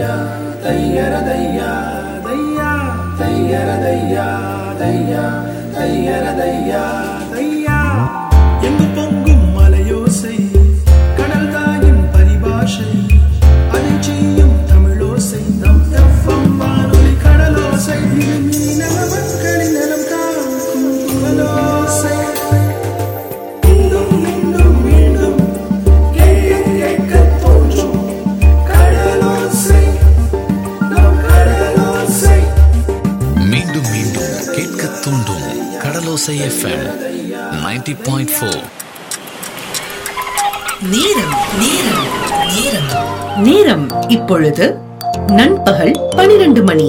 தையா தையர தையா தையா தையர தையா தையா தையர தையா தையா. எங்கு பொங்கும் மலையோசை கடல் தாயின் பரிபாஷை அதை செய்யும் தமிழோசை நம் எஃப்எம் வானொலி கடலோசை. மக்களின் நலம் காக்கும் கடலோசை RJ FM 90.4. நேரம் நேரம் நேரம் நேரம் இப்பொழுது நண்பகல் 12 மணி.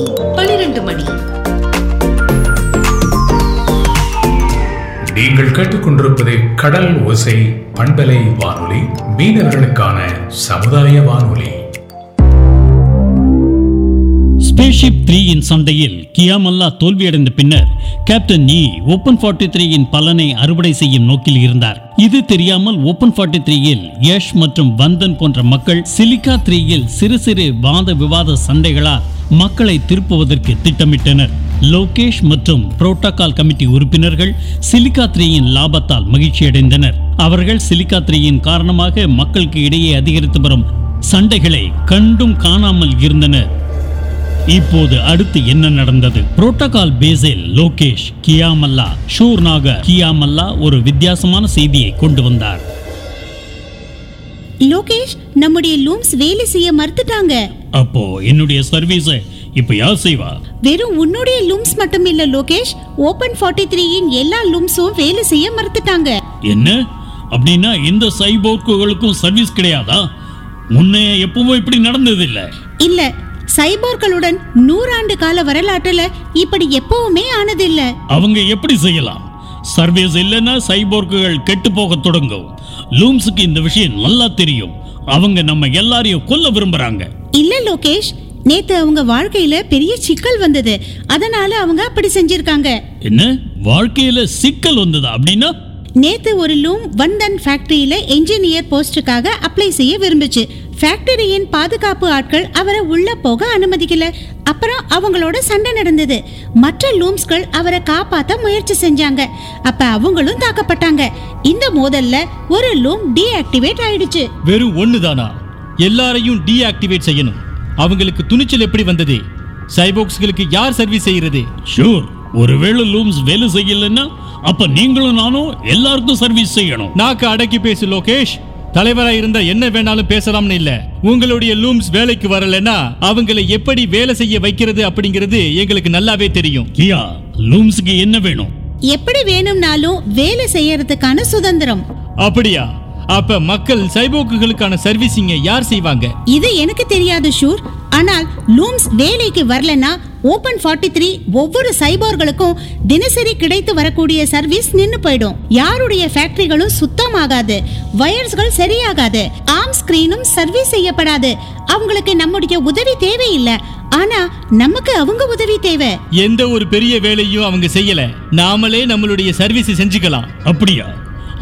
நீங்கள் கேட்டுக்கொண்டிருப்பது கடல் ஓசை பண்பலை வானொலி, மீனவர்களுக்கான சமுதாய வானொலி. ஸ்பேஸ்ஷிப் 3-இன் சண்டையில் கியாமல்லா தோல்வியடைந்த பின்னர் கேப்டன் ஈ ஓபன் 43-இன் பலனை அறுவடை செய்யும் நோக்கில் இருந்தார். இது தெரியாமல் ஓபன் 43-இல் யஷ் மற்றும் வந்தன் போன்ற மக்கள் சிலிக்கா 3-இல் சிறு சிறு வாத விவாத சண்டைகளால் மக்களை திருப்புவதற்கு திட்டமிட்டனர். லோகேஷ் மற்றும் புரோட்டோகால் கமிட்டி உறுப்பினர்கள் சிலிக்கா 3-இன் லாபத்தால் மகிழ்ச்சியடைந்தனர். அவர்கள் சிலிக்கா 3-இன் காரணமாக மக்களுக்கு இடையே அதிகரித்து வரும் சண்டைகளை கண்டும் காணாமல் இருந்தனர். இப்போது அடுத்து என்ன நடந்தது? புரோட்டோகால் பேஸில் லோகேஷ் கியாமல்லா ஷூர்நாகர் கியாமல்லா ஒரு வித்தியாசமான செய்தியை கொண்டு வந்தார். லோகேஷ், நம்முடைய லூம்ஸ் வேலை செய்ய மறுத்துட்டாங்க. அப்போ என்னுடைய சர்வீஸ் இப்போ யார் செய்வா? வெறும் உன்னுடைய லூம்ஸ் மட்டும் இல்ல லோகேஷ், ஓபன் 43-இன் எல்லா லூம்ஸும் வேலை செய்ய மறுத்துட்டாங்க. என்ன அப்படின்னா இந்த சைபோர்க்குகளுக்கும் சர்வீஸ் கிடையாதா? முன்னே எப்பவும் இப்படி நடந்தது இல்ல. இல்ல, சைபோர்களுடன் 100 ஆண்டு கால வரலாற்றுல இப்படி எப்பவுமே ஆனதில்ல. அவங்க எப்படி செய்யலாம்? சர்வீஸ் இல்லைன்னா சைபோர்கள் கெட்டு போக தொடங்கும். லூம்ஸுக்கு இந்த விஷயம் நல்லா தெரியும். அவங்க நம்ம எல்லாரையும் கொல்ல விரும்புறாங்க. இல்ல லோகேஷ், நேத்து அவங்க வாழ்க்கையில பெரிய சிக்கல் வந்தது, அதனால அவங்க அப்படி செஞ்சிருக்காங்க. என்ன வாழ்க்கையில சிக்கல் வந்ததா? அப்படின்னா நேத்து ஒரு லூம் வந்தன் ஃபேக்டரியில என்ஜினியர் போஸ்டுக்காக அப்ளை செய்ய விரும்பிச்சு. ஃபேக்டரியின் பாதுகாப்பு ஆட்கள் அவரை உள்ள போக அனுமதிக்கல. அப்புறம் அவங்களோட சண்டை நடந்தது. மற்ற லூம்ஸ்கள் அவரை காப்பாற்ற முயற்சி செஞ்சாங்க. அப்ப அவங்களும் தாக்கப்பட்டாங்க. இந்த மோதல்ல ஒரு லூம் டீஆக்டிவேட் ஆயிடுச்சு. வெறும் ஒண்ணுதானா? எல்லாரையும் டீஆக்டிவேட் செய்யணும். அவங்களுக்கு துணிச்சல் எப்படி வந்தது? சைபோக்ஸ்களுக்கு யார் சர்வீஸ் செய்யறது? ஷூர், ஒருவேளை லூம்ஸ் வேலை செய்யலன்னா அப்ப நீங்களும் நானும் எல்லாருக்கும் சர்வீஸ் செய்யணும். நாக்கு அடக்கி பேசு லோகேஷ். தலைவரா இருந்தா என்ன வேணாலும் பேசலாம்னு இல்ல, உங்களுடைய லூம்ஸ் வேலைக்கு வரலன்னா அவங்களை எப்படி வேலை செய்ய வைக்கிறது அப்படிங்கிறது எங்களுக்கு நல்லாவே தெரியும். கியா, லூம்ஸ்க்கு என்ன வேணும்? எப்படி வேணும்னாலும் வேலை செய்யறதுக்கான சுதந்திரம். அப்படியா? அப்ப மக்கள் சைபோக்குகளுக்கான சர்வீசிங்க யார் செய்வாங்க? இது எனக்கு தெரியாது ஷூர். ஆனால் லூம்ஸ் வேலைக்கு வரலன்னா ஓபன் 43 ஒவ்வொரு சைபோர்களுக்கும் தினசரி கிடைத்து வரக்கூடிய சர்வீஸ் நின்னு போயிடும். யாருடைய ஃபேக்டரிகளும் சுத்தமாகாது, வயர்ஸ்கள் சரியாகாது, ஆம் ஸ்கிரீனும் சர்வீஸ் செய்யப்படாது. அவங்களுக்கு நம்முடைய உதவி தேவையில்லை, ஆனா நமக்கு அவங்க உதவி தேவை. எந்த ஒரு பெரிய வேலையும் அவங்க செய்யல, நாமளே நம்மளுடைய சர்வீஸ் செஞ்சுக்கலாம். அப்படியா?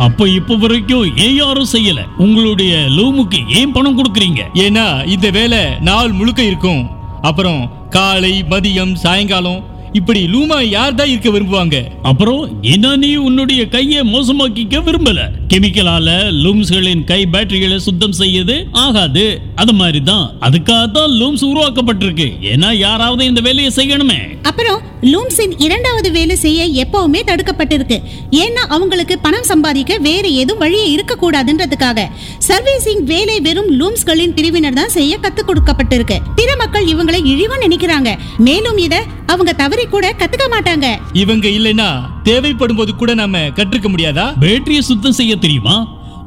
அப்ப இப்ப வரைக்கும் ஏன் யாரும் செய்யல? உங்களுடைய லூமுக்கு ஏன் பணம் கொடுக்குறீங்க? ஏன்னா இந்த வேலை நாள் முழுக்க இருக்கும். அப்புறம் காலை மதியம் சாயங்காலம் இப்படி லூமா யார் தான் இருக்க விரும்புவாங்க? அப்புறம் ஏன்னா நீ உன்னுடைய கையை மோசமாக்கிக்க விரும்பல. கெமிக்கலால லூம்ஸ்களின் கை பேட்டரிகளை சுத்தம் செய்யது ஆகாது. அது மாதிரி தான், அதுக்காகத்தான் லூம்ஸ் உருவாக்கப்பட்டிருக்கு. ஏன்னா யாராவது இந்த வேலையை செய்யணுமே. அப்புறம் லூம்ஸின் இரண்டாவது வேலை செய்ய எப்பவுமே தடுக்கப்பட்டிருக்கு. ஏன்னா அவங்களுக்கு பணம் சம்பாதிக்க வேற ஏதும் வழியே இருக்கக்கூடாதுன்றதுக்காக சர்வீசிங் வேலை வெறும் லூம்ஸ்களின் பிரிவினர் தான் செய்ய கத்துக் கொடுக்கப்பட்டிருக்கு. பிற மக்கள் இவங்களை இழிவா நினைக்கிறாங்க. மேலும் இதை அவங்க தவறி கூட கத்துக்க மாட்டாங்க. இவங்க இல்லைன்னா தேவைப்படும் போது கூட நாம கற்றுக்க முடியாதா? பேட்டரியை சுத்தம் செய்ய தெரியுமா?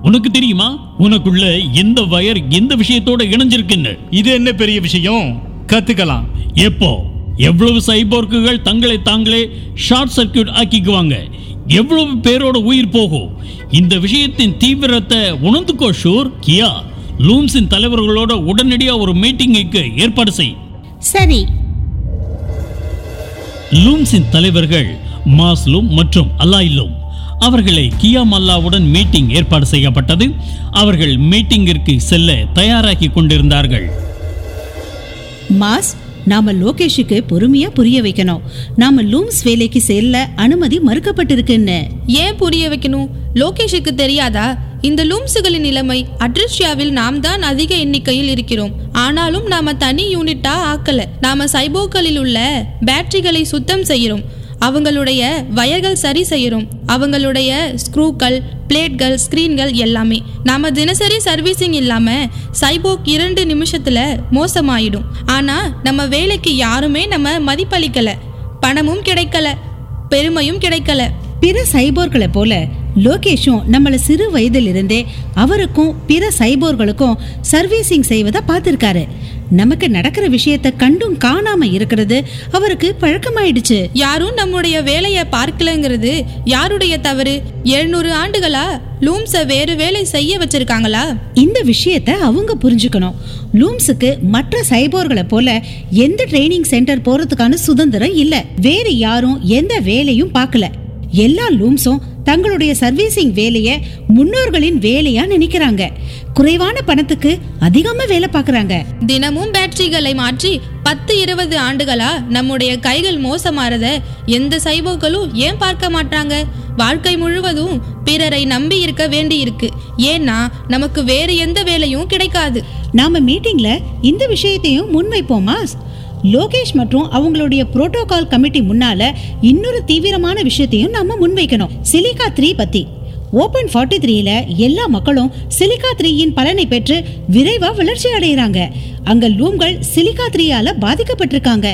உனக்கு தெரியுமா உனக்குள்ள எந்த வயர் எந்த விஷயத்தோட இணைஞ்சிருக்குன்னு? இது என்ன பெரிய விஷயம்? கத்துக்கலாம். எப்போ எவ்வளவு சைபோர்க்குகள் தங்களை தாங்களே ஷார்ட் சர்க்யூட் ஆக்கிக்குவாங்க? எவ்வளவு பேரோட உயிர் போகும்? இந்த விஷயத்தின் தீவிரத்தை உணர்ந்துக்கோ ஷூர். கியா, லூம்ஸின் தலைவர்களோட உடனடியா ஒரு மீட்டிங்குக்கு ஏற்பாடு செய். சரி. லூம்ஸின் தலைவர்கள் மாஸ்லூம் மற்றும் அலாயிலூம் அவர்களை கியாமல்லாவுடன் மீட்டிங் ஏற்பாடு செய்யப்பட்டது. அவர்கள் மீட்டிங்கிற்கு செல்ல தயாராகி கொண்டிருந்தார்கள். மாஸ், நாம லோகேஷுக்கு பொறுமையா புரிய வைக்கணும் நாம லூம்ஸ் வேலைக்கு செல்ல அனுமதி மறுக்கப்பட்டிருக்குன்னு. ஏன் புரிய வைக்கணும்? லோகேஷுக்கு தெரியாதா இந்த லூம்ஸுகளின் நிலைமை? அட்ரிஷியாவில் நாம் தான் அதிக எண்ணிக்கையில் இருக்கிறோம், ஆனாலும் நாம தனி யூனிட்டா ஆக்கல. நாம சைபோக்களில் உள்ள பேட்டரிகளை சுத்தம் செய்யறோம், அவங்களுடைய வயர்கள் சரி செய்யறோம், அவங்களுடைய ஸ்க்ரூக்கள், பிளேட்கள், ஸ்கிரீன்கள் எல்லாமே. நாம தினசரி சர்வீசிங் இல்லாம சைபோக் 2 நிமிஷத்துல மோசமாயிடும். ஆனா நம்ம வேலைக்கு யாருமே நம்ம மதிப்பளிக்கல, பணமும் கிடைக்கல, பெருமையும் கிடைக்கல. பிற சைபோர்களை போல லோகேஷும் நம்மள சிறு வயதிலிருந்தே அவருக்கும் பிற சைபோர்களுக்கும் சர்வீசிங் செய்வதை பார்த்திருக்காரு. நமக்கு நடக்கிற விஷயத்த கண்டும் காணாம இருக்கிறது அவருக்கு பழக்கமாயிடுச்சு. யாரும் நம்முடைய வேலைய பார்க்கலங்கிறது யாருடைய தவறு? 700 ஆண்டுகளா லூம்ஸ வேறு வேலை செய்ய வச்சிருக்காங்களா? இந்த விஷயத்த அவங்க புரிஞ்சுக்கணும். லூம்ஸுக்கு மற்ற சைபோர்களை போல எந்த ட்ரைனிங் சென்டர் போறதுக்கான சுதந்திரம் இல்ல. வேறு யாரும் எந்த வேலையும் பார்க்கல. எல்லா லூம்ஸும் தங்களுடைய சர்வீசிங் வேலைய முன்னோர்களின் வேலையா நினைக்கிறாங்க. குறைவான பணத்துக்கு அதிகமா வேலை பார்க்கறாங்க. தினமும் பேட்டரிகளை மாற்றி 10-20 ஆண்டுகளா நம்முடைய கைகள் மோசமாறத எந்த சைபோக்களும் ஏன் பார்க்க மாட்டாங்க? வாழ்க்கை முழுவதும் பிறரை நம்பி இருக்க வேண்டி இருக்கு, ஏன்னா நமக்கு வேற எந்த வேலையும் கிடைக்காது. நாம மீட்டிங்ல இந்த விஷயத்தையும் முன்வைப்போமா? லோகேஷ் மற்றும் அவங்களுடைய புரோட்டோகால் கமிட்டி முன்னால இன்னொரு தீவிரமான விஷயத்தையும் நாம முன்வைக்கணும். சிலிகா 3 பத்தி ஓபன் 43ல எல்லா மக்களும் சிலிகா 3யின் பலனை பெற்று விரைவா வளர்ச்சி அடைகிறாங்க. அங்க லூம்கள் சிலிகா 3ஆல பாதிக்கப்பட்டிருக்காங்க.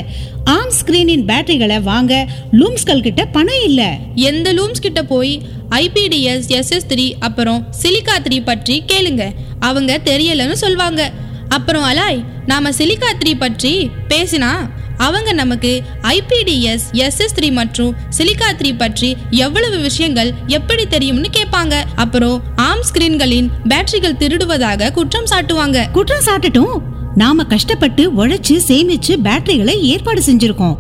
ஆம் ஸ்கிரீனின் பேட்டரிகளை வாங்க லூம்ஸ்கள் கிட்ட பணம் இல்ல. எந்த லூம்ஸ் கிட்ட போய் ஐபிடிஎஸ், எஸ்எஸ்3, அப்புறம் சிலிகா 3 பற்றி கேளுங்க, அவங்க தெரியலன்னு சொல்வாங்க. அப்புறம் அலாய், நாம சிலிகா 3 பற்றி பேசினா அவங்க நமக்கு ஐபிடிஎஸ், எஸ்எஸ்3 மற்றும் சிலிகா 3 பற்றி எவ்வளவு விஷயங்கள் எப்படி தெரியும்னு கேட்பாங்க. அப்புறம் ஆம் ஸ்கிரீன்களின் பேட்டரிகள் திருடுவதாக குற்றம் சாட்டுவாங்க. குற்றம் சாட்டட்டும், நாம கஷ்டப்பட்டு உழைச்சு சேமிச்சு பேட்டரிகளை ஏற்பாடு செஞ்சிருக்கோம்.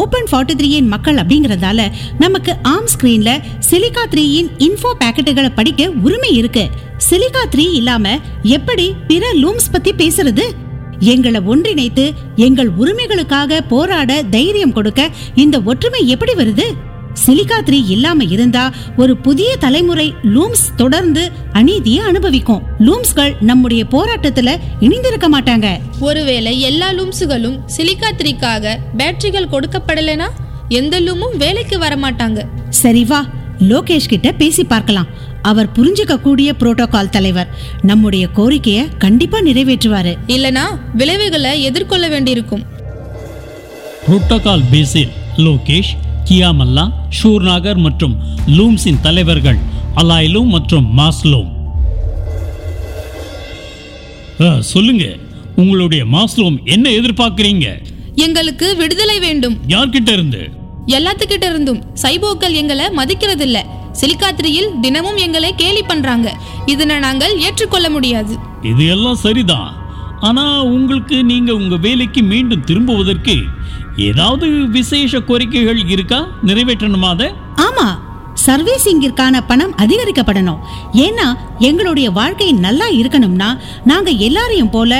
ஓபன் 43யின் மக்கள் அப்படிங்கறதால நமக்கு ஆம் ஸ்கிரீன்ல சிலிகா 3யின் இன்ஃபோ பேக்கெட்டுகளை படிக்க உரிமை இருக்கு. சிலிகா 3 இல்லாம எப்படி பிற லூம்ஸ் பத்தி பேசுறது? எங்களை ஒன்றிணைத்து எங்கள் உரிமைகளுக்காக போராட தைரியம் கொடுக்க இந்த ஒற்றுமை எப்படி வருது? சிலிகா 3 இல்லாம இருந்தா ஒரு புதிய தலைமுறை லூம்ஸ் தொடர்ந்து அநீதியை அனுபவிக்கும். லூம்ஸ்கள் நம்முடைய போராட்டத்துல இணைந்திருக்க மாட்டாங்க. ஒருவேளை எல்லா லூம்ஸுகளும் சிலிகா 3க்காக பேட்டரிகள் கொடுக்கப்படலனா எந்த லூமும் வேலைக்கு வர மாட்டாங்க. சரிவா, லோகேஷ் கிட்ட பேசி பார்க்கலாம். அவர் புரிஞ்சுக்க கூடிய புரோட்டோகால் தலைவர். நம்முடைய கோரிக்கையை கண்டிப்பா நிறைவேற்றுவாரு, இல்லனா விளைவுகளை எதிர்கொள்ள வேண்டியிருக்கும். புரோட்டோகால் பேஸில் லோகேஷ், கியாமல்லா, ஷூர்நாகர் மற்றும் லூம்ஸின் தலைவர்கள் அலாய்லூம் மற்றும் மாஸ்லோம். சொல்லுங்க, உங்களுடைய மாஸ்லோம் என்ன எதிர்பார்க்கிறீங்க? எங்களுக்கு விடுதலை வேண்டும். யார்கிட்ட இருந்து? எல்லாத்துக்கிட்ட இருந்தும். சைபோக்கள் எங்களை மதிக்கிறது இல்ல. சிலிகாத்ரியில் தினமும் எங்களை கேலி பண்றாங்க. இதனை நாங்கள் ஏற்றுக்கொள்ள முடியாது. இது எல்லாம் சரிதான், ஆனா உங்களுக்கு நீங்க உங்க வேலைக்கு மீண்டும் திரும்புவதற்கு ஏதாவது விசேஷ கோரிக்கைகள் இருக்கா? நிறைவேற்றணுமா? ஆமா, சர்வீசிங்கிற்கான பணம் அதிகரிக்கப்படணும். ஏன்னா எங்களுடைய வாழ்க்கை நல்லா இருக்கணும்னா நாங்க எல்லாரையும் போல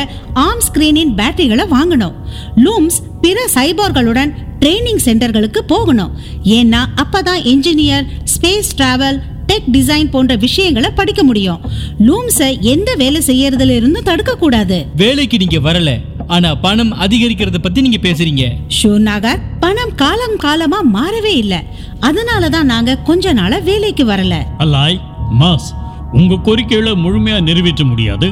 ஆம் ஸ்கிரீனின் பேட்டரிகளை வாங்கணும். லூம்ஸ் பிற சைபோர்களுடன் ட்ரைனிங் சென்டர்களுக்கு போகணும். ஏன்னா அப்பதான் engineer, space travel, tech design போன்ற விஷயங்களை படிக்க முடியும். லூம்ஸை எந்த வேலை செய்யறதுல இருந்து தடுக்க கூடாது. வேலைக்கு நீங்க வரல, ஆனா பணம் அதிகரிக்கிறத பத்தி நீங்க பேசுறீங்க. ஷூர்நாகர், பணம் காலம் காலமா மாறவே இல்ல, அதனாலதான் நாங்க கொஞ்ச நாளா வேலைக்கு வரல. அலாய், மாஸ், உங்க கோரிக்கைகளை முழுமையா நிறைவேற்ற முடியாது,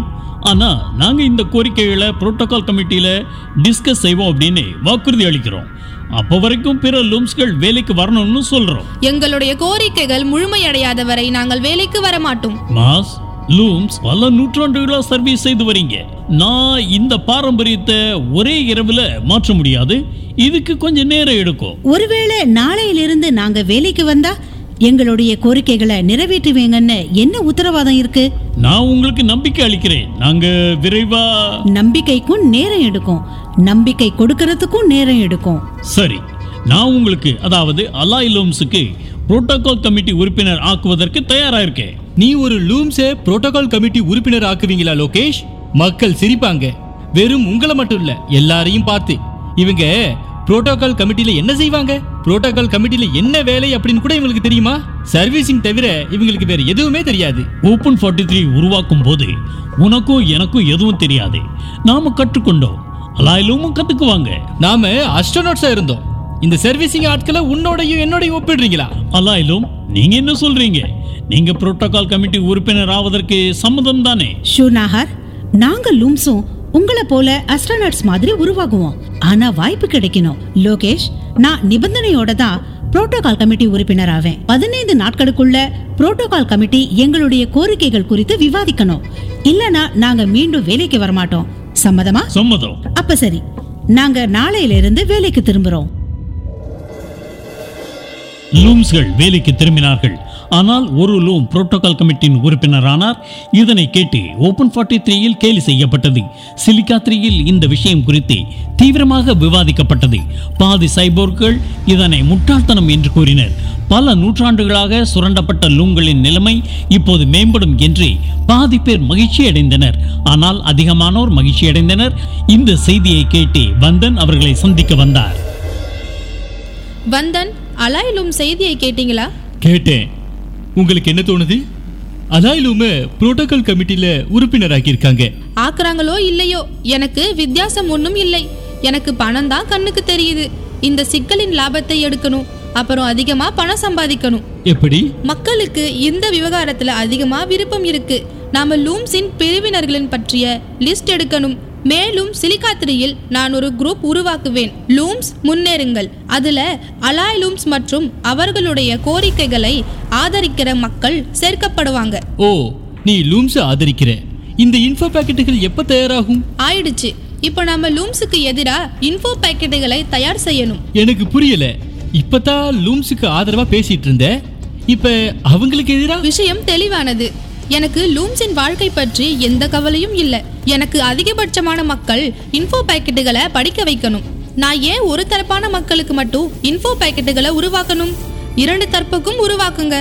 ஆனா நாங்க இந்த கோரிக்கைகளை புரோட்டோகால் கமிட்டியில டிஸ்கஸ் செய்வோம் அப்படின்னு வாக்குறுதி அளிக்கிறோம். அப்போ வரைக்கும் பிற லூம்ஸ்கள் வேலைக்கு வரணும்னு சொல்றோம். எங்களுடைய கோரிக்கைகள் முழுமையடையாத வரை நாங்கள் வேலைக்கு வர மாட்டோம். மாஸ், லூம்ஸ் பல நூற்றாண்டுகளா சர்வீஸ் செய்து வரீங்க. நான் இந்த பாரம்பரியத்தை ஒரே இரவுல மாற்ற முடியாது, இதுக்கு கொஞ்சம் நேரம் எடுக்கும். ஒருவேளை நாளையிலிருந்து நாங்க வேலைக்கு வந்தா எங்களுடைய கோரிக்கைகளை நிறைவேற்றுவீங்கன்னு என்ன உத்தரவாதம் இருக்கு? நான் உங்களுக்கு நம்பிக்கை அளிக்கிறேன், நாங்க விரைவா. நம்பிக்கைக்கும் நேரம் எடுக்கும், நம்பிக்கை கொடுக்கறதுக்கும் நேரம் எடுக்கும். சரி, நான் உங்களுக்கு, அதாவது அலாய் லூம்ஸுக்கு புரோட்டோகால் கமிட்டி உறுப்பினர் ஆக்குவதற்கு தயாரா இருக்கேன். நீ ஒரு லூம்ஸை புரோட்டோகால் கமிட்டி உறுப்பினர் ஆக்குவீங்களா லோகேஷ்? மக்கள் சிரிப்பாங்க. வெறும் உங்களை மட்டும் இல்ல எல்லாரையும் பார்த்து, இவங்க புரோட்டோகால் கமிட்டியில என்ன செய்வாங்க, புரோட்டோகால் கமிட்டியில என்ன வேலை அப்படின்னு கூட இவங்களுக்கு தெரியுமா? சர்வீசிங் தவிர இவங்களுக்கு வேற எதுவுமே தெரியாது. ஓபன் 43 உருவாக்கும் போது உனக்கும் எனக்கும் எதுவும் தெரியாது, நாம கற்றுக்கொண்டோம். அலாயிலும் கத்துக்குவாங்க. நாம அஸ்ட்ரோனட்ஸா இருந்தோம். இந்த சர்வீசிங் ஆட்களை உன்னோடையும் என்னோடையும் ஒப்பிடுறீங்களா? அலாயிலும் நீங்க என்ன சொல்றீங்க? நீங்க புரோட்டோகால் கமிட்டி உறுப்பினர் ஆவதற்கு சம்மதம் தானே? ஷூனாஹர், நாங்க லூம்ஸும் உங்களை போல அஸ்ட்ரோனட்ஸ் மாதிரி உருவாகுவோம், ஆனா வாய்ப்பு கிடைக்கணும். லோகேஷ், நான் நிபந்தனையோட தான் புரோட்டோகால் கமிட்டி உறுப்பினர் ஆவேன். 15 நாட்களுக்குள்ள புரோட்டோகால் கமிட்டி எங்களுடைய கோரிக்கைகள் குறித்து விவாதிக்கணும், இல்லனா நாங்க மீண்டும் வேலைக்கு வரமாட்டோம். சம்மதமா? சம்மதம். அப்ப சரி, நாங்க நாளையில இருந்து வேலைக்கு திரும்புறோம். லூம்ஸ்கள் வேலைக்கு திரும்பினார்கள். ஆனால் ஒரு லூம் புரோட்டோகால் கமிட்டியின் உறுப்பினரானார். இதனை கேட்டு ஓபன் 43ல் கேலி செய்யப்பட்டது. சிலிக்கா 3யில் இந்த விஷயம் குறித்து தீவிரமாக விவாதிக்கப்பட்டது. பாதி சைபோர்கள் இதனை முட்டாள்தனம் என்று கூறினர். பல நூற்றாண்டுகளாக சுரண்டப்பட்ட லூம்களின் நிலைமை இப்போது மேம்படும் என்று பாதி பேர் மகிழ்ச்சி அடைந்தனர். ஆனால் அதிகமானோர் மகிழ்ச்சி அடைந்தனர். இந்த செய்தியை கேட்டு வந்தன் அவர்களை சந்திக்க வந்தார். வந்தன், அலாய் லூம் செய்தியை கேட்டீங்களா? கேட்டேன். உங்களுக்கு என்ன தோணுது? அலாயிலுமே புரோட்டோகால் கமிட்டியில உறுப்பினராகி இருக்காங்க. ஆக்குறாங்களோ இல்லையோ எனக்கு வித்தியாசம் ஒன்றும் இல்லை. எனக்கு பணம் தான் கண்ணுக்கு தெரியுது. இந்த சிக்கலின் லாபத்தை எடுக்கணும், அப்புறம் அதிகமா பணம் சம்பாதிக்கணும். எப்படி? மக்களுக்கு இந்த விவகாரத்துல அதிகமா விருப்பம் இருக்கு. நாம லூம்ஸின் பிரிவினர்களின் பற்றிய லிஸ்ட் எடுக்கணும். மேலும் சிலிகாத்திரியில் நான் ஒரு குரூப் உருவாக்குவேன். லூம்ஸ் முன்னேறுங்கள். அதுல அலாய் லூம்ஸ் மற்றும் அவர்களுடைய கோரிக்கைகளை ஆதரிக்கிற மக்கள் சேர்க்கப்படுவாங்க. ஓ, நீ லூம்ஸ் ஆதரிக்கிற இந்த இன்ஃபோ பாக்கெட்டுகள் எப்ப தயாராகும்? ஆயிடுச்சு. இப்ப நாம லூம்ஸுக்கு எதிரா இன்ஃபோ பாக்கெட்டுகளை தயார் செய்யணும். எனக்கு புரியல. இப்பதான் லூம்ஸுக்கு ஆதரவா பேசிட்டு இருந்த, இப்ப அவங்களுக்கு எதிரா? விஷயம் தெளிவானது. எனக்கு லூம்ஸின் வாழ்க்கை பற்றி எந்த கவலையும் இல்லை. எனக்கு அதிகபட்சமான மக்கள் இன்ஃபோ பாக்கெட்டுகளை படிக்க வைக்கணும். நான் ஏன் ஒரு தரப்பான மக்களுக்கு மட்டும் இன்ஃபோ பாக்கெட்டுகளை உருவாக்கணும்? 2 தரப்புக்கும் உருவாக்குங்க.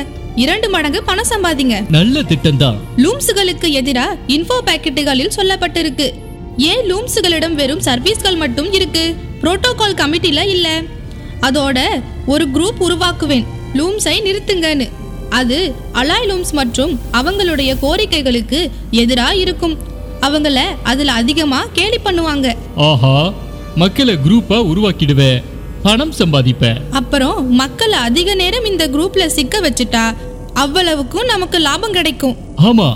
2 மடங்கு பணம் சம்பாதிங்க. நல்ல திட்டம் தான். லூம்ஸுகளுக்கு எதிராக இன்ஃபோ பாக்கெட்டுகளில் சொல்லப்பட்டிருக்கு. ஏன் லூம்ஸுகளிடம் வெறும் சர்வீஸ்கள் மட்டும் இருக்கு, புரோட்டோகால் கமிட்டில இல்ல? அதோட ஒரு குரூப் உருவாக்குவேன், லூம்ஸை நிறுத்துங்கன்னு. அது அலாய் லூம்ஸ் மற்றும் அவங்களுடைய கோரிக்கைகளுக்கு எதிரா இருக்கும். அவங்கள அதுல அதிகமா கேலி பண்ணுவாங்க. ஆஹா, மக்களை குரூப்பா உருவாக்கிடுவே, பணம் சம்பாதிப்பே, அப்புறம் மக்களை அதிக நேரம் இந்த குரூப்ல சிக்க வச்சுட்டா அவ்வளவுக்கும் நமக்கு லாபம் கிடைக்கும். ஆமா,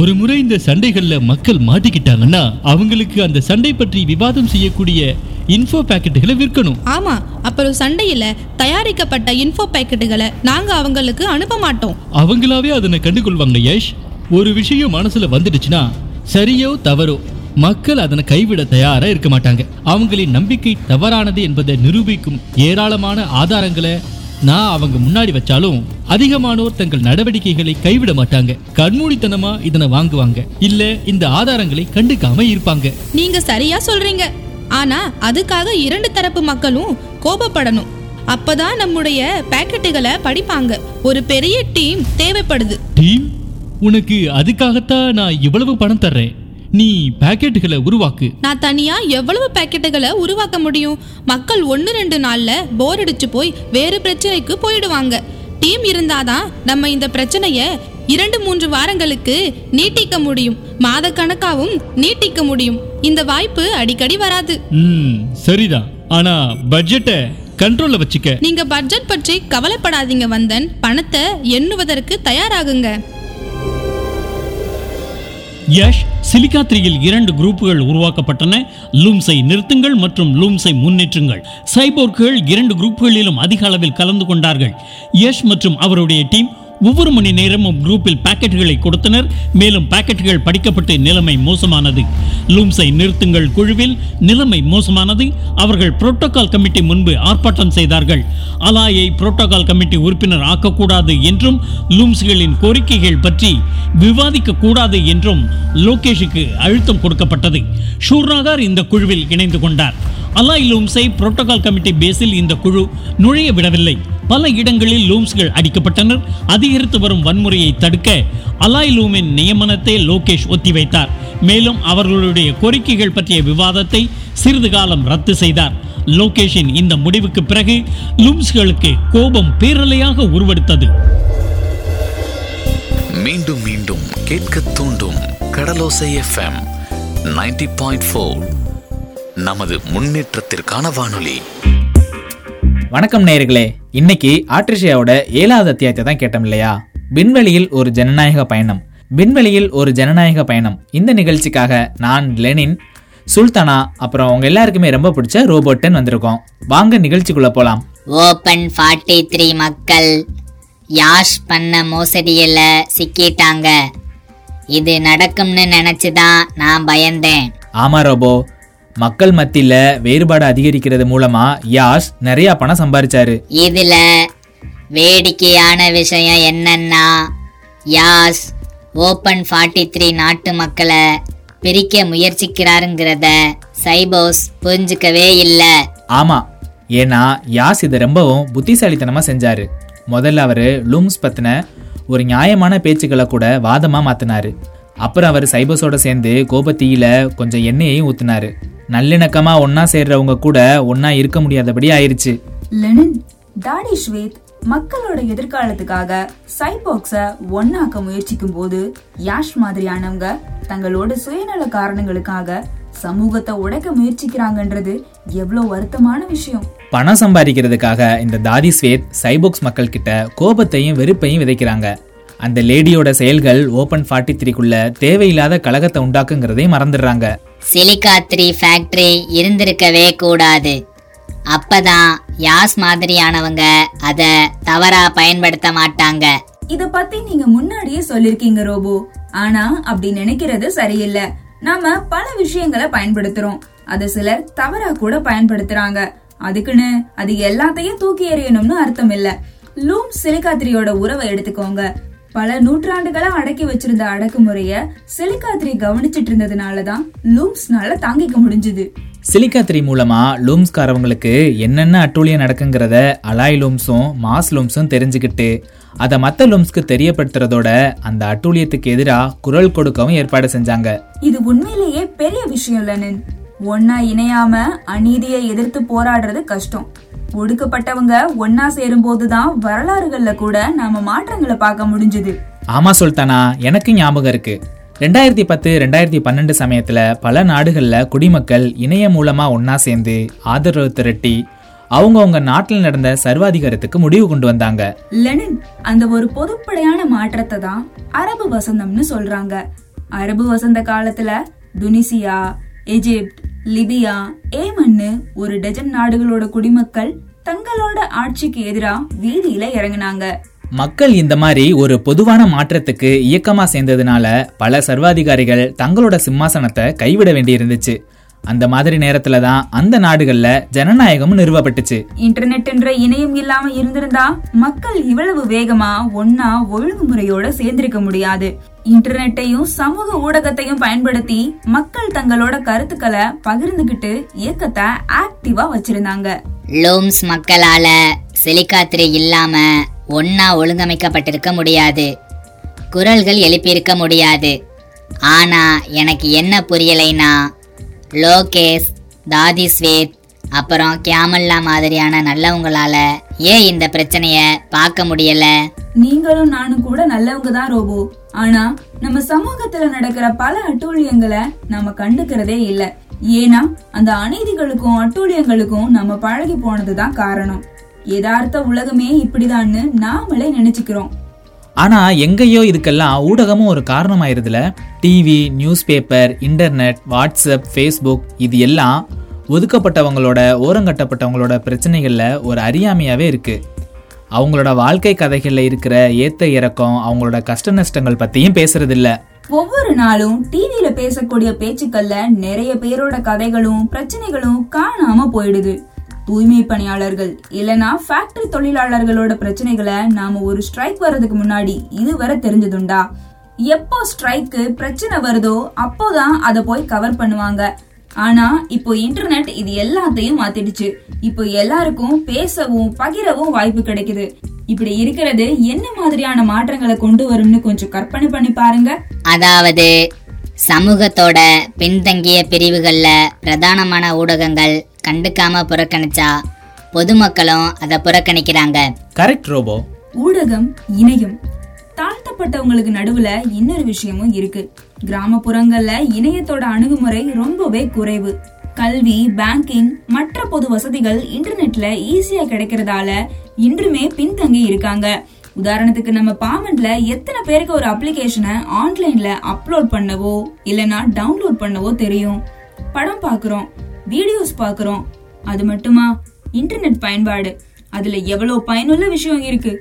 ஒரு முறை இந்த சண்டைகள்ல மக்கள் மாட்டிக்கிட்டாங்கன்னா அவங்களுக்கு அந்த சண்டை பற்றி விவாதம் செய்யக்கூடிய இன்ஃபோ பாக்கெட்டுகளை விற்கணும். ஆமா, அப்புறம் சண்டையில தயாரிக்கப்பட்ட இன்ஃபோ பாக்கெட்டுகளை நாங்க அவங்களுக்கு அனுப்ப மாட்டோம். அவங்களாவே அதனை கண்டுகொள்வாங்க. யஷ், ஒரு விஷயம் மனசுல வந்துடுச்சுன்னா சரியோ தவறோ மக்கள் அதனை கைவிட தயாரா இருக்க மாட்டாங்க. அவங்களின் நம்பிக்கை தவறானது என்பதை நிரூபிக்கும் ஏராளமான ஆதாரங்களை நான் அவங்க முன்னாடி வச்சாலும் அதிகமானோர் தங்கள் நடவடிக்கைகளை கைவிட மாட்டாங்க. கண்மூடித்தனமா இதனை வாங்குவாங்க, இல்ல இந்த ஆதாரங்களை கண்டுக்காம இருப்பாங்க. நீங்க சரியா சொல்றீங்க. ஆனா அதுக்காக 2 தரப்பு மக்களும் கோபப்படணும். அப்பதான் நம்முடைய பாக்கெட்டுகளை படிப்பாங்க. ஒரு பெரிய டீம் தேவைப்படுது. டீம்? உனக்கு அதுக்காகத்தான் நான் இவ்வளவு பணம் தர்றேன். நீ பாக்கெட்டுகளை உருவாக்கு. நான் தனியா எவ்வளவு பாக்கெட்டுகளை உருவாக்க முடியும்? மக்கள் 1-2 நாள்ல போர் அடிச்சு போய் வேறு பிரச்சனைக்கு போயிடுவாங்க. டீம் இருந்தாதான் நம்ம இந்த பிரச்சனைய 2-3 வாரங்களுக்கு நீட்டிக்க முடியும், மாத கணக்காவும் நீட்டிக்க முடியும். இந்த வாய்ப்பு அடிக்கடி வராது. சரிதான். ஆனா பட்ஜெட்டை கண்ட்ரோல்ல வச்சுக்க. நீங்க பட்ஜெட் பற்றி கவலைப்படாதீங்க வந்தன். பணத்தை எண்ணுவதற்கு தயாராகுங்க. யஷ், சிலிக்கா 3யில் 2 குரூப்புகள் உருவாக்கப்பட்டன. லூம்ஸை நிறுத்துங்கள் மற்றும் லூம்ஸை முன்னேற்றுங்கள். சைபோர்கள் 2 குரூப்புகளிலும் அதிக அளவில் கலந்து கொண்டார்கள். யஷ் மற்றும் அவருடைய டீம் ஒவ்வொரு மணி நேரமும் குரூப்பில் பாக்கெட்டுகளை கொடுத்தனர். மேலும் பாக்கெட்டுகள் படிக்கப்பட்டு நிலைமை மோசமானது. லூம்ஸை நிறுத்துங்கள் குழுவில் நிலைமை மோசமானது. அவர்கள் புரோட்டோகால் கமிட்டி முன்பு ஆர்ப்பாட்டம் செய்தார்கள். அலாயை புரோட்டோகால் கமிட்டி உறுப்பினர் ஆக்கக்கூடாது என்றும் லூம்ஸ்களின் கோரிக்கைகள் பற்றி விவாதிக்க கூடாது என்றும் லோகேஷுக்கு அழுத்தம் கொடுக்கப்பட்டது. ஷூர்நாகர் இந்த குழுவில் இணைந்து கொண்டார். அலாய் லூம்ஸை புரோட்டோகால் கமிட்டி பேஸில் இந்த குழு நுழைய விடவில்லை. பல இடங்களில் லூம்ஸ்கள் அடிக்கப்பட்டனர். அதிகரித்து வரும் வன்முறையை தடுக்க அலாய் லூமின் நியமனத்தை லோகேஷ் ஒத்திவைத்தார். மேலும் அவர்களுடைய கோரிக்கைகள் பற்றிய விவாதத்தை சிறிது காலம் ரத்து செய்தார். லோகேஷின் இந்த முடிவுக்கு பிறகு லூம்ஸ்களுக்கு கோபம் பேரலையாக உருவெடுத்தது. மீண்டும் மீண்டும் கேட்க தூண்டும் கடலோசை FM 90.4 நமது முன்னேற்றத்திற்கான வானொலி. வணக்கம் நேயர்களே, இன்னைக்கு ஆட்ரிஷியாவோட 7வது அத்தியாயத்தை தான் கேட்டோம் இல்லையா? விண்வெளியில் ஒரு ஜனநாயக பயணம். விண்வெளியில் ஒரு ஜனநாயக பயணம் இந்த நிகழ்ச்சிக்காக நான் லெனின், சுல்தானா, அப்புறம் அவங்க எல்லாருக்குமே ரொம்ப பிடிச்ச ரோபோட்டன் வந்திருக்கோம். வாங்க நிகழ்ச்சிக்குள்ள போலாம். ஓபன் 43 மக்கள் யாஷ் பண்ண மோசடியில சிக்கிட்டாங்க. இது நடக்கும்னு நினைச்சுதான் நான் பயந்தேன். ஆமா ரோபோ, மக்கள் மத்தியில வேறுபாடு அதிகரிக்கிறது மூலமா யாஷ் நிறைய பணம் சம்பாதிச்சாரு. இதுல வேடிக்கையான விஷயம் என்னன்னா, யாஷ் ஓபன் 43 நாட்டு மக்களை பிரிக்க முயற்சிக்கிறாருங்கிறத சைபோஸ் புரிஞ்சுக்கவே இல்லை. ஆமா, ஏன்னா யாஸ் இதை ரொம்பவும் புத்திசாலித்தனமா செஞ்சாரு. முதல்ல அவரு லூம்ஸ் பத்தின ஒரு நியாயமான பேச்சுக்களை கூட வாதமா மாத்தினாரு. அப்புறம் அவர் சைபோஸோட சேர்ந்து கோபத்தீயில கொஞ்சம் எண்ணெயையும் ஊத்தினாரு. நல்லிணக்கமா ஒன்னா சேர்றவங்க கூட ஒன்னா இருக்க முடியாதபடி ஆயிருச்சு. லெனின், டாடி ஸ்வேத் மக்களோட எதிர்காலத்துக்காக சைபோக்ஸ ஒன்னாக்க முயற்சிக்கும் போது யாஷ் மாதிரியானவங்க தங்களோட சுயநல காரணங்களுக்காக சமூகத்தை உடைக்க முயற்சிக்கிறாங்கன்றது எவ்வளவு வருத்தமான விஷயம். பணம் சம்பாதிக்கிறதுக்காக இந்த தாதி ஸ்வேத் சைபோக்ஸ் மக்கள் கிட்ட கோபத்தையும் வெறுப்பையும் விதைக்கிறாங்க. அந்த லேடியோட செயல்கள் ஓபன் 43க்குள்ள தேவையில்லாத கலகத்தை உண்டாக்குங்கிறதையும் மறந்துடுறாங்க. சிலிகா 3 ஃபேக்டரி இருந்திருக்கவே கூடாது. அப்பதான் யாஸ் மாதிரியானவங்க அத தவறா பயன்படுத்த மாட்டாங்க. இத பத்தி நீங்க முன்னாடியே சொல்லிருக்கீங்க ரோபோ. ஆனா அப்படி நினைக்கிறது சரியில்லை. நாம பல விஷயங்களை பயன்படுத்துறோம், அத சிலர் தவறா கூட பயன்படுத்துறாங்க. அதுக்குன்னு அது எல்லாத்தையும் தூக்கி எறியணும்னு அர்த்தம் இல்ல. லூம் சிலிகாத்ரியோட உறவை எடுத்துக்கோங்க. பல நூற்றாண்டுகளா அடக்கி வச்சிருந்த அடக்குமுறைய சிலிகாத்ரி கவனிச்சிட்டு இருந்ததுனாலதான் லூம்ஸ்னால தாங்கிக்க முடிஞ்சது. சிலிகாத்ரி மூலமா லூம்ஸ்காரவங்களுக்கு என்னென்ன அட்டூழியம் நடக்குங்கிறத அலாய் லூம்ஸும் மாஸ் லூம்ஸும் தெரிஞ்சுக்கிட்டு அதை மற்ற லூம்ஸ்க்கு தெரியப்படுத்துறதோட அந்த அட்டூழியத்துக்கு எதிராக குரல் கொடுக்கவும் ஏற்பாடு செஞ்சாங்க. இது உண்மையிலேயே பெரிய விஷயம் லெனின். ஒன்னா இணையாம அநீதியை எதிர்த்து போராடுறது கஷ்டம். ஒடுக்கப்பட்டவங்க ஒன்னா சேரும் போதுதான் வரலாறுகள்ல கூட நாம மாற்றங்களை பார்க்க முடிஞ்சது. ஆமா சுல்தானா, எனக்கு ஞாபகம் இருக்கு. 2010-2012 சமயத்துல பல நாடுகள்ல குடிமக்கள் இணையம் மூலமா ஒன்னா சேர்ந்து ஆதரவு திரட்டி அவங்கவுங்க நாட்டில் நடந்த சர்வாதிகாரத்துக்கு முடிவு கொண்டு வந்தாங்க. லெனின், அந்த ஒரு பொதுப்படையான மாற்றத்தை தான் அரபு வசந்தம்னு சொல்றாங்க. அரபு வசந்த காலத்துல துனிசியா, எஜிப்ட், லிபியா, ஏமன்னு ஒரு டஜன் நாடுகளோட குடிமக்கள் தங்களோட ஆட்சிக்கு எதிரா வீதியில இறங்கினாங்க. மக்கள் இந்த மாதிரி ஒரு பொதுவான மாற்றத்துக்கு இயக்கமா சேர்ந்ததுனால பல சர்வாதிகாரிகள் தங்களோட சிம்மாசனத்தை கைவிட வேண்டியிருந்துச்சு. அந்த மாதிரி நேரத்துல தான் அந்த நாடுகள்ல ஜனநாயகம் நிறுவப்பட்டுச்சு. இன்டர்நெட் என்ற இணையம் இல்லாம இருந்திருந்தா மக்கள் இவ்வளவு வேகமா ஒன்னா ஒழுங்குமுறையோட சேர்ந்திருக்க முடியாது. இன்டர்நெட்டையும் சமூக ஊடகத்தையும் பயன்படுத்தி மக்கள் தங்களோட கருத்துக்களை பகிர்ந்துகிட்டு இயக்கத்தை ஆக்டிவா வச்சிருந்தாங்க. லோம்ஸ் மக்களால சிலிகாத்ரி இல்லாம ஒன்னா ஒழுங்கமைக்கப்பட்டிருக்க முடியாது, குரல்கள் எழுப்பியிருக்க முடியாது. ஆனா எனக்கு என்ன புரியலைனா, லோகேஷ், தாதி ஸ்வேத், அப்புறம் கேமல்லா மாதிரியான நல்லவங்களால ஏன் இந்த பிரச்சனைய பார்க்க முடியல? நீங்களும் நானும் கூட நல்லவங்க தான் ரோபோ. ஆனா நம்ம சமூகத்துல நடக்கிற பல அட்டூழியங்களை நம்ம கண்டுக்கிறதே இல்ல. ஏன்னா அந்த அநீதிகளுக்கும் அட்டூழியங்களுக்கும் நம்ம பழகி போனதுதான் காரணம். யதார்த்த உலகமே இப்படிதான்னு நாமளே நினைச்சுக்கிறோம். ஆனா எங்கேயோ இதுக்கெல்லாம் ஊடகமும் ஒரு காரணமாயிருதுல. TV, newspaper, internet, WhatsApp, Facebook, இது எல்லாம் ஒதுக்கப்பட்டவங்களோட, ஓரங்கட்டப்பட்டவங்களோட பிரச்சனைகள்ல ஒரு அறியாமையாவே இருக்கு. அவங்களோட வாழ்க்கை கதைகள்ல இருக்கிற ஏத்த இறக்கம், அவங்களோட கஷ்ட நஷ்டங்கள் பத்தியும் பேசுறது இல்ல. ஒவ்வொரு நாளும் டிவியில பேசக்கூடிய பேச்சுக்கள்ல நிறைய பேரோட கதைகளும் பிரச்சனைகளும் காணாம போயிடுது. தூய்மை பணியாளர்கள் இல்லனா ஃபேக்டரி தொழிலாளர்களோட பிரச்சனைகளை நாம ஒரு ஸ்ட்ரைக் வர்றதுக்கு முன்னாடி இதுவரை தெரிஞ்சதுண்டா? எப்போ ஸ்ட்ரைக்கு பிரச்சனை வருதோ அப்போதான் அதை போய் கவர் பண்ணுவாங்க. ஆனா இப்போ இன்டர்நெட் இது எல்லாத்தையும் மாத்திடுச்சு. இப்போ எல்லாருக்கும் பேசவும் பகிரவும் வாய்ப்பு கிடைக்குது. இப்படி இருக்கிறது என்ன மாதிரியான மாற்றங்களை கொண்டு வரும்னு கொஞ்சம் கற்பனை பண்ணி பாருங்க. அதாவது சமூகத்தோட பின்தங்கிய பிரிவுகள்ல பிரதானமான ஊடகங்கள் கண்டுக்காம புறக்கணிச்சா பொதுமக்களும் அதை புறக்கணிக்கிறாங்க. Correct robot. ஊடகம், இணையம், தாழ்த்தப்பட்டவங்களுக்கு நடுவுல இன்னொரு விஷயமும் இருக்கு. கிராமப்புறங்கள்ல இணையத்தோட அணுகுமுறை ரொம்பவே குறைவு. கல்வி, பேங்கிங், மற்ற பொது வசதிகள் இன்டர்நெட்ல ஈஸியா கிடைக்கிறதால இன்றுமே பின்தங்கி இருக்காங்க. உதாரணத்துக்கு நம்ம பாமண்ட்ல எத்தனை பேருக்கு ஒரு அப்ளிகேஷனை ஆன்லைன்ல அப்லோட் பண்ணவோ இல்லனா டவுன்லோட் பண்ணவோ தெரியும். படம் பாக்குறோம், வீடியோஸ் பாக்குறோம். அது மட்டுமா இன்டர்நெட் பயன்பாடு, அதுல எவ்வளவு பயனுள்ள விஷயம் இருக்கு.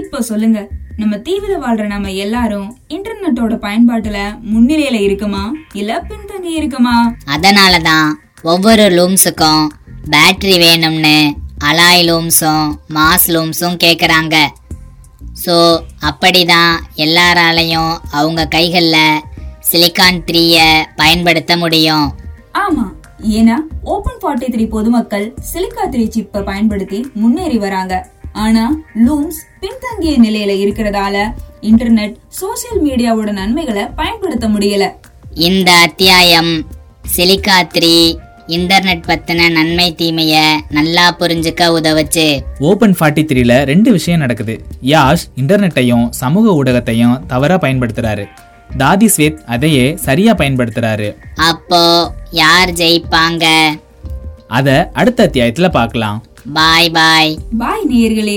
இப்ப சொல்லுங்க, நம்ம தீவிர வாழ்ற நம்ம எல்லாரும் இன்டர்நெட்டோட பயன்பாட்டுல முன்னிலையில இருக்கமா இல்ல பின்தங்கி இருக்கமா? அதனாலதான் ஒவ்வொரு லூம்ஸுக்கும் பேட்டரி வேணும்னு அலாய் லூம்ஸும் மாஸ் லூம்ஸும் கேக்குறாங்க. ஸோ அப்படிதான் எல்லாராலையும் அவங்க கைகளில் சிலிக்கான் 3-ஐ பயன்படுத்த முடியும். ஆமா, ஏன்னா ஓபன் 43 பொதுமக்கள் சிலிக்கா 3 சிப்பை பயன்படுத்தி முன்னேறி வராங்க. ஆனா லூம்ஸ் பின்தங்கிய நிலையில இருக்கிறதால இன்டர்நெட், சோசியல் மீடியாவோட நன்மைகளை பயன்படுத்த முடியல. இந்த அத்தியாயம் சிலிக்கா 3 இன்டர்நெட் பத்தின நன்மை தீமைய நல்லா புரிஞ்சுக்க உதவுச்சு. ஓபன் 43ல 2 விஷயம் நடக்குது. யாஷ் இன்டர்நெட்டையும் சமூக ஊடகத்தையும் தவறா பயன்படுத்துறாரு. தாதி ஸ்வேத் அதையே சரியா பயன்படுத்துறாரு. அப்போ யார் ஜெயிப்பாங்க? அத அடுத்த அத்தியாயத்துல பார்க்கலாம். பாய் பாய் பாய் நேயர்களே.